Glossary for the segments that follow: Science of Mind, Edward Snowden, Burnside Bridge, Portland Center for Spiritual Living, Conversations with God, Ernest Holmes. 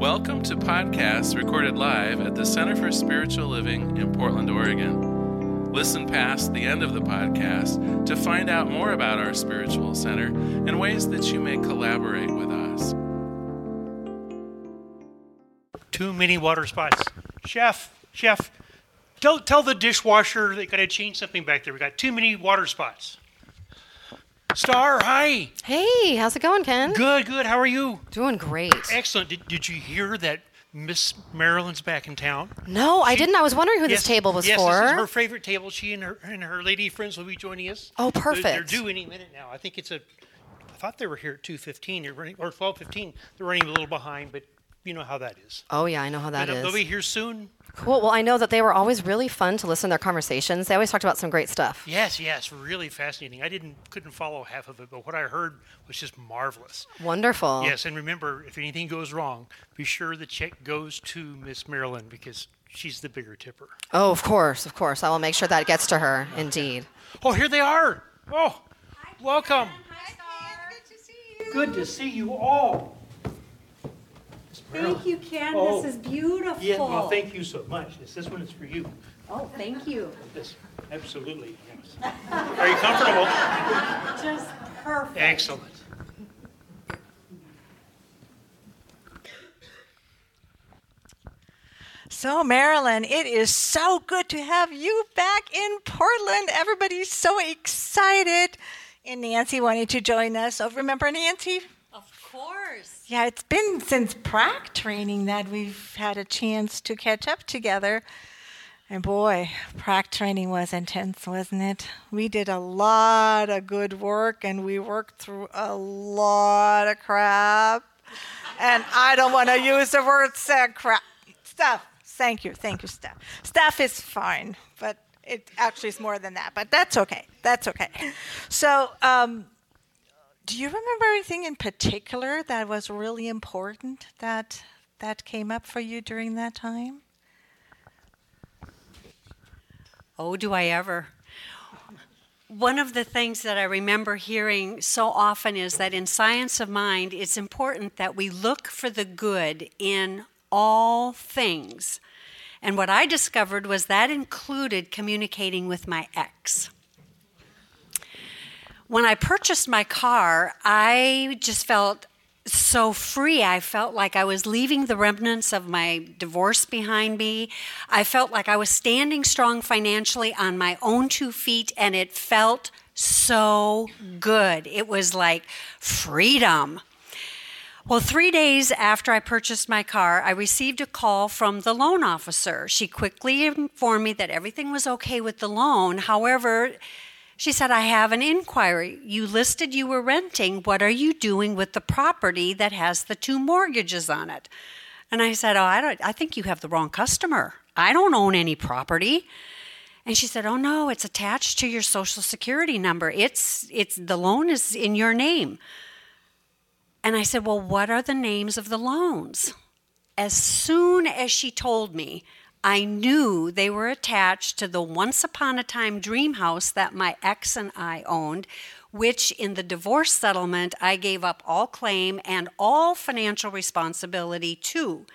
Welcome to podcasts recorded live at the Center for Spiritual Living in Portland, Oregon. Listen past the end of the podcast to find out more about our spiritual center and ways that you may collaborate with us. Too many water spots. Chef, tell the dishwasher they got to change something back there. We got too many water spots. Star, hi. Hey, how's it going, Ken? Good. How are you? Doing great. Excellent. Did you hear that Miss Marilyn's back in town? No, I didn't. I was wondering who this table was for. Yes, this is her favorite table. She and her lady friends will be joining us. Oh, perfect. They're due any minute now. I think I thought they were here at 2:15 or 12:15. They're running a little behind, but you know how that is. Oh, yeah, I know how that is. They'll be here soon. Cool. Well, I know that they were always really fun to listen to their conversations. They always talked about some great stuff. Yes, really fascinating. I couldn't follow half of it, but what I heard was just marvelous. Wonderful. Yes, and remember, if anything goes wrong, be sure the check goes to Miss Marilyn because she's the bigger tipper. Oh, of course. I will make sure that gets to her, indeed. Oh, here they are. Oh, hi, welcome. Hi, Star. Good to see you. Good to see you all. Thank you, Ken. Oh, this is beautiful. Yeah, well, thank you so much. This one is for you. Oh, thank you. Yes, absolutely. Yes. Are you comfortable? Just perfect. Excellent. So, Marilyn, it is so good to have you back in Portland. Everybody's so excited. And Nancy wanted to join us. Oh, remember Nancy? Of course. Yeah, it's been since prac training that we've had a chance to catch up together. And boy, prac training was intense, wasn't it? We did a lot of good work, and we worked through a lot of crap. And I don't want to use the word crap. Stuff. Thank you, stuff. Stuff is fine, but it actually is more than that. But that's okay. So, do you remember anything in particular that was really important that came up for you during that time? Oh, do I ever. One of the things that I remember hearing so often is that in Science of Mind, it's important that we look for the good in all things. And what I discovered was that included communicating with my ex. When I purchased my car, I just felt so free. I felt like I was leaving the remnants of my divorce behind me. I felt like I was standing strong financially on my own two feet, and it felt so good. It was like freedom. Well, 3 days after I purchased my car, I received a call from the loan officer. She quickly informed me that everything was okay with the loan. However, she said, I have an inquiry. You listed you were renting. What are you doing with the property that has the two mortgages on it? And I said, I think you have the wrong customer. I don't own any property. And she said, oh, no, it's attached to your Social Security number. It's the loan is in your name. And I said, well, what are the names of the loans? As soon as she told me, I knew they were attached to the once-upon-a-time dream house that my ex and I owned, which in the divorce settlement, I gave up all claim and all financial responsibility to.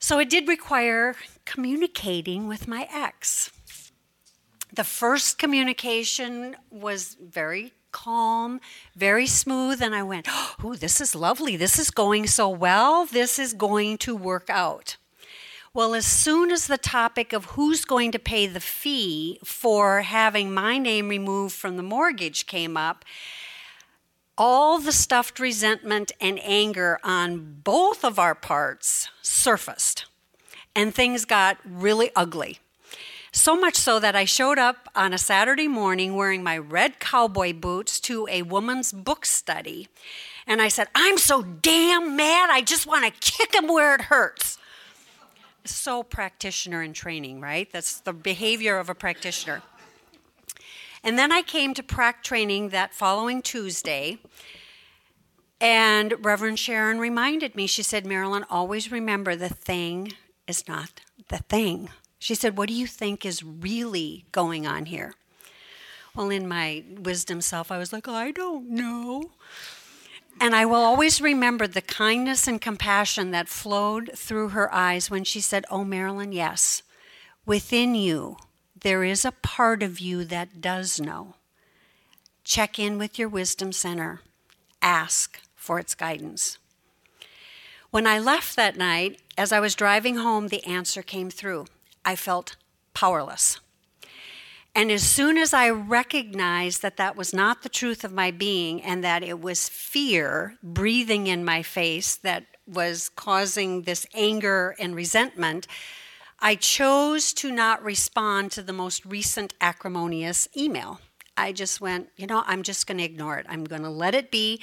So it did require communicating with my ex. The first communication was very calm, very smooth, and I went, oh, this is lovely. This is going so well. This is going to work out. Well, as soon as the topic of who's going to pay the fee for having my name removed from the mortgage came up, all the stuffed resentment and anger on both of our parts surfaced, and things got really ugly. So much so that I showed up on a Saturday morning wearing my red cowboy boots to a woman's book study, and I said, I'm so damn mad, I just want to kick him where it hurts. So practitioner in training, right? That's the behavior of a practitioner. And then I came to prac training that following Tuesday, and Reverend Sharon reminded me, she said, Marilyn, always remember the thing is not the thing. She said, what do you think is really going on here? Well, in my wisdom self, I was like, I don't know. And I will always remember the kindness and compassion that flowed through her eyes when she said, "Oh, Marilyn, yes, within you, there is a part of you that does know. Check in with your wisdom center. Ask for its guidance." When I left that night, as I was driving home, the answer came through. I felt powerless. And as soon as I recognized that that was not the truth of my being and that it was fear breathing in my face that was causing this anger and resentment, I chose to not respond to the most recent acrimonious email. I just went, I'm just going to ignore it. I'm going to let it be.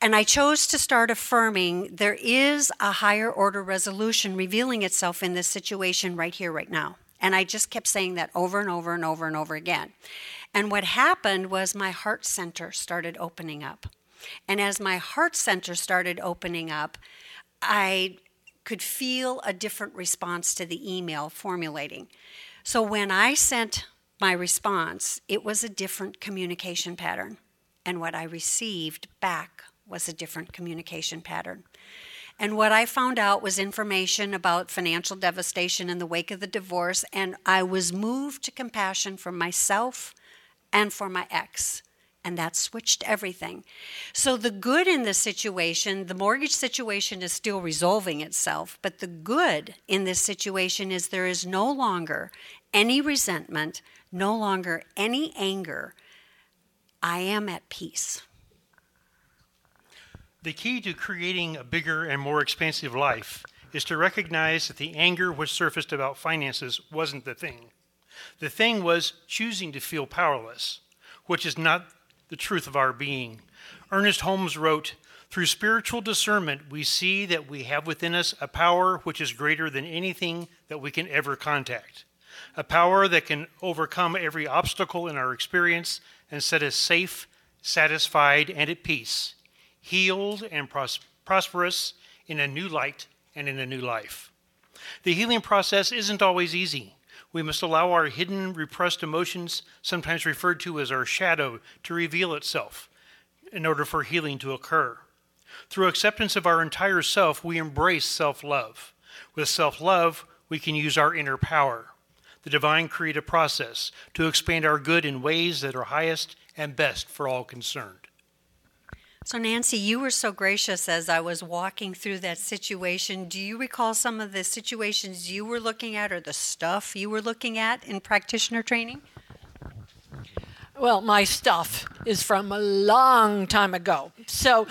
And I chose to start affirming there is a higher order resolution revealing itself in this situation right here, right now. And I just kept saying that over and over and over and over again. And what happened was my heart center started opening up. And as my heart center started opening up, I could feel a different response to the email formulating. So when I sent my response, it was a different communication pattern. And what I received back was a different communication pattern. And what I found out was information about financial devastation in the wake of the divorce, and I was moved to compassion for myself and for my ex, and that switched everything. So the good in this situation, the mortgage situation is still resolving itself, but the good in this situation is there is no longer any resentment, no longer any anger. I am at peace. The key to creating a bigger and more expansive life is to recognize that the anger which surfaced about finances wasn't the thing. The thing was choosing to feel powerless, which is not the truth of our being. Ernest Holmes wrote, "Through spiritual discernment, we see that we have within us a power which is greater than anything that we can ever contact, a power that can overcome every obstacle in our experience and set us safe, satisfied, and at peace, healed and prosperous in a new light and in a new life." The healing process isn't always easy. We must allow our hidden, repressed emotions, sometimes referred to as our shadow, to reveal itself in order for healing to occur. Through acceptance of our entire self, we embrace self-love. With self-love, we can use our inner power, the divine creative process, to expand our good in ways that are highest and best for all concerned. So Nancy, you were so gracious as I was walking through that situation. Do you recall some of the situations you were looking at or the stuff you were looking at in practitioner training? Well, my stuff is from a long time ago. So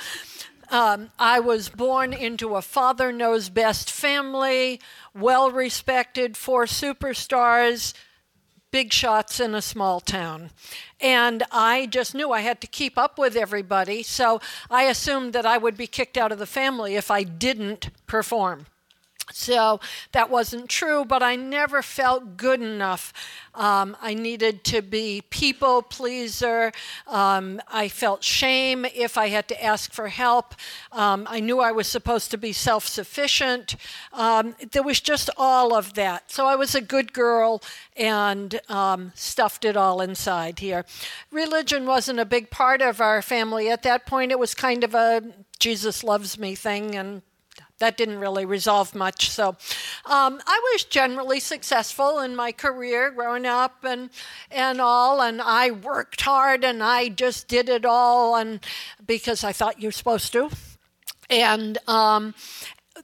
I was born into a father-knows-best family, well-respected, 4 superstars, big shots in a small town. And I just knew I had to keep up with everybody, so I assumed that I would be kicked out of the family if I didn't perform. So that wasn't true, but I never felt good enough. I needed to be people pleaser. I felt shame if I had to ask for help. I knew I was supposed to be self-sufficient. There was just all of that. So I was a good girl and stuffed it all inside here. Religion wasn't a big part of our family at that point. It was kind of a Jesus loves me thing, and that didn't really resolve much. So I was generally successful in my career growing up and all, and I worked hard and I just did it all, and because I thought you're supposed to. And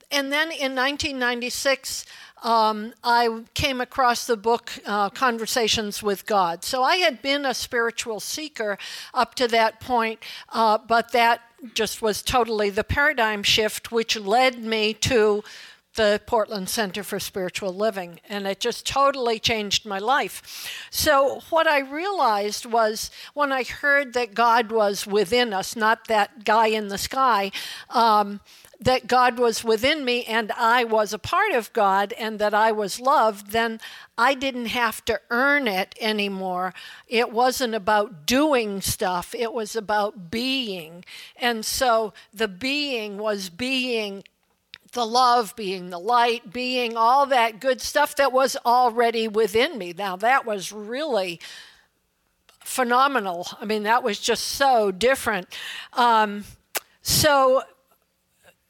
then in 1996, I came across the book Conversations with God. So I had been a spiritual seeker up to that point, but that just was totally the paradigm shift, which led me to the Portland Center for Spiritual Living, and it just totally changed my life. So what I realized was when I heard that God was within us, not that guy in the sky, that God was within me and I was a part of God and that I was loved, then I didn't have to earn it anymore. It wasn't about doing stuff. It was about being. And so the being was being the love, being the light, being all that good stuff that was already within me. Now, that was really phenomenal. I mean, that was just so different. So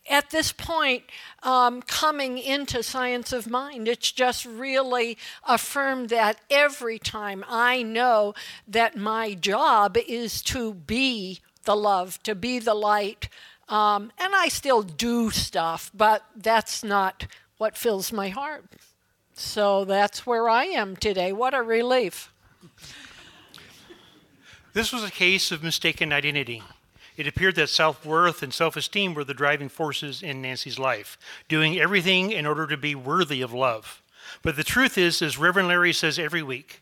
at this point, coming into Science of Mind, it's just really affirmed that every time I know that my job is to be the love, to be the light. And I still do stuff, but that's not what fills my heart. So that's where I am today. What a relief. This was a case of mistaken identity. It appeared that self-worth and self-esteem were the driving forces in Nancy's life, doing everything in order to be worthy of love. But the truth is, as Reverend Larry says every week,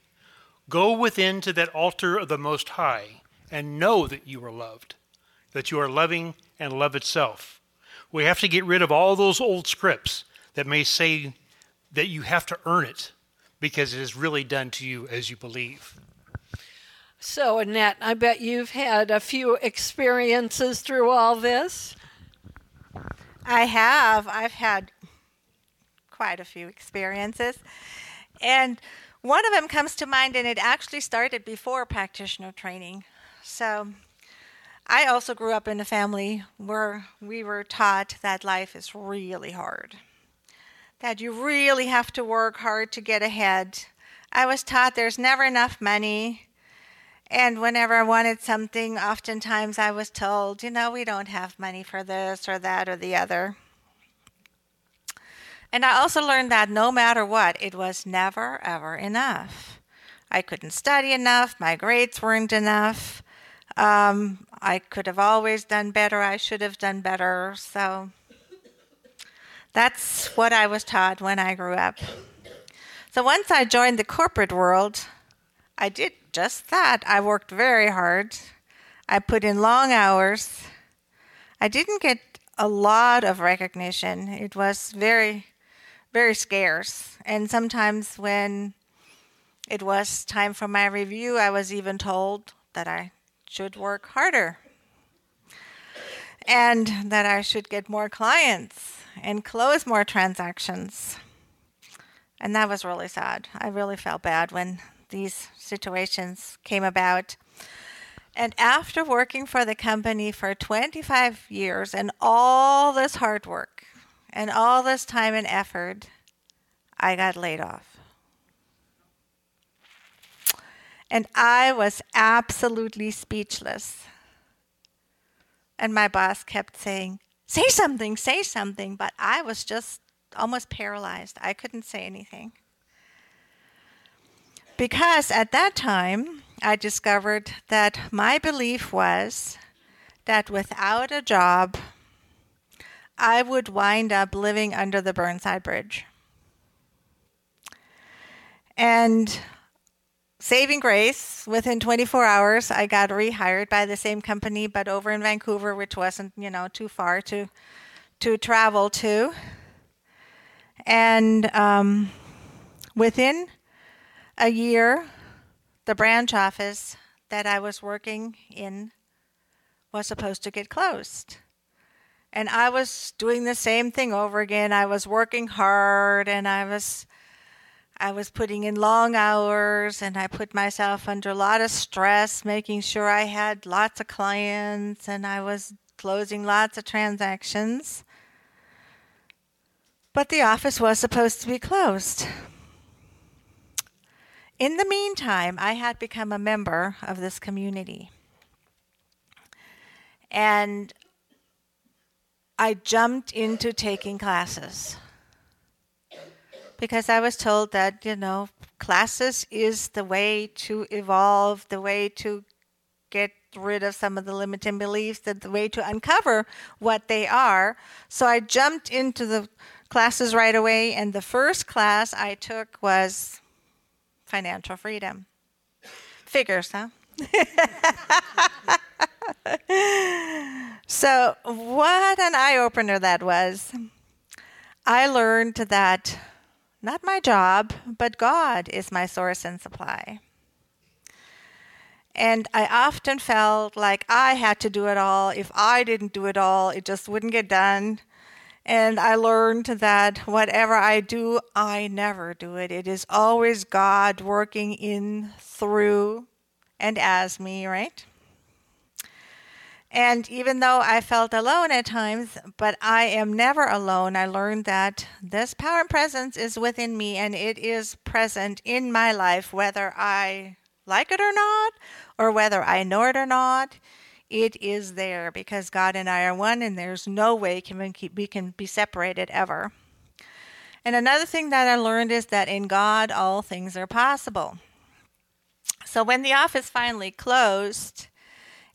go within to that altar of the Most High and know that you are loved, that you are loving and love itself. We have to get rid of all those old scripts that may say that you have to earn it because it is really done to you as you believe. So, Annette, I bet you've had a few experiences through all this. I have. I've had quite a few experiences. And one of them comes to mind, and it actually started before practitioner training. So I also grew up in a family where we were taught that life is really hard, that you really have to work hard to get ahead. I was taught there's never enough money. And whenever I wanted something, oftentimes I was told, we don't have money for this or that or the other. And I also learned that no matter what, it was never, ever enough. I couldn't study enough. My grades weren't enough. I could have always done better. I should have done better. So that's what I was taught when I grew up. So once I joined the corporate world, I did just that. I worked very hard. I put in long hours. I didn't get a lot of recognition. It was very, very scarce. And sometimes when it was time for my review, I was even told that I should work harder and that I should get more clients and close more transactions. And that was really sad. I really felt bad when these situations came about. And after working for the company for 25 years and all this hard work and all this time and effort, I got laid off. And I was absolutely speechless. And my boss kept saying, say something, but I was just almost paralyzed. I couldn't say anything. Because at that time, I discovered that my belief was that without a job, I would wind up living under the Burnside Bridge. And saving grace, within 24 hours, I got rehired by the same company, but over in Vancouver, which wasn't, too far to travel to. And within a year, the branch office that I was working in was supposed to get closed. And I was doing the same thing over again. I was working hard, and I was putting in long hours, and I put myself under a lot of stress, making sure I had lots of clients, and I was closing lots of transactions. But the office was supposed to be closed. In the meantime, I had become a member of this community. And I jumped into taking classes because I was told that, classes is the way to evolve, the way to get rid of some of the limiting beliefs, the way to uncover what they are. So I jumped into the classes right away, and the first class I took was financial freedom. Figures, huh? So what an eye-opener that was. I learned that not my job, but God is my source and supply. And I often felt like I had to do it all. If I didn't do it all, it just wouldn't get done. And I learned that whatever I do, I never do it. It is always God working in, through, and as me, right? And even though I felt alone at times, but I am never alone, I learned that this power and presence is within me, and it is present in my life, whether I like it or not, or whether I know it or not. It is there because God and I are one, and there's no way we can be separated ever. And another thing that I learned is that in God, all things are possible. So when the office finally closed,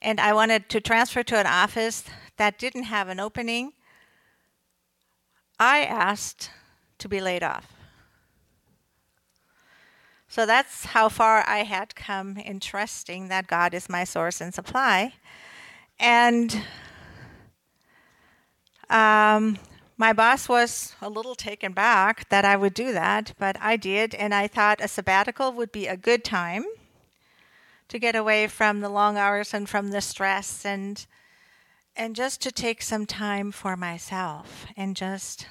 and I wanted to transfer to an office that didn't have an opening, I asked to be laid off. So that's how far I had come in trusting that God is my source and supply. And my boss was a little taken back that I would do that, but I did, and I thought a sabbatical would be a good time to get away from the long hours and from the stress, and just to take some time for myself and just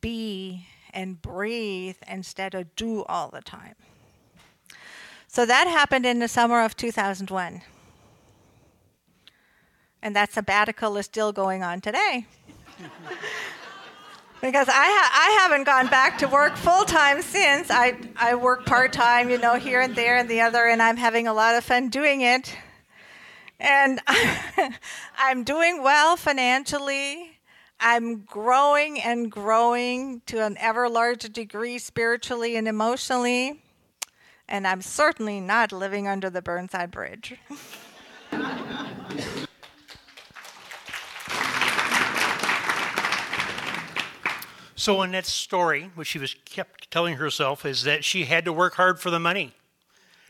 be and breathe instead of do all the time. So that happened in the summer of 2001. And that sabbatical is still going on today. Because I haven't gone back to work full-time since. I work part-time, here and there and the other, and I'm having a lot of fun doing it. And I'm doing well financially. I'm growing and growing to an ever larger degree spiritually and emotionally. And I'm certainly not living under the Burnside Bridge. So Annette's story, which she was kept telling herself, is that she had to work hard for the money,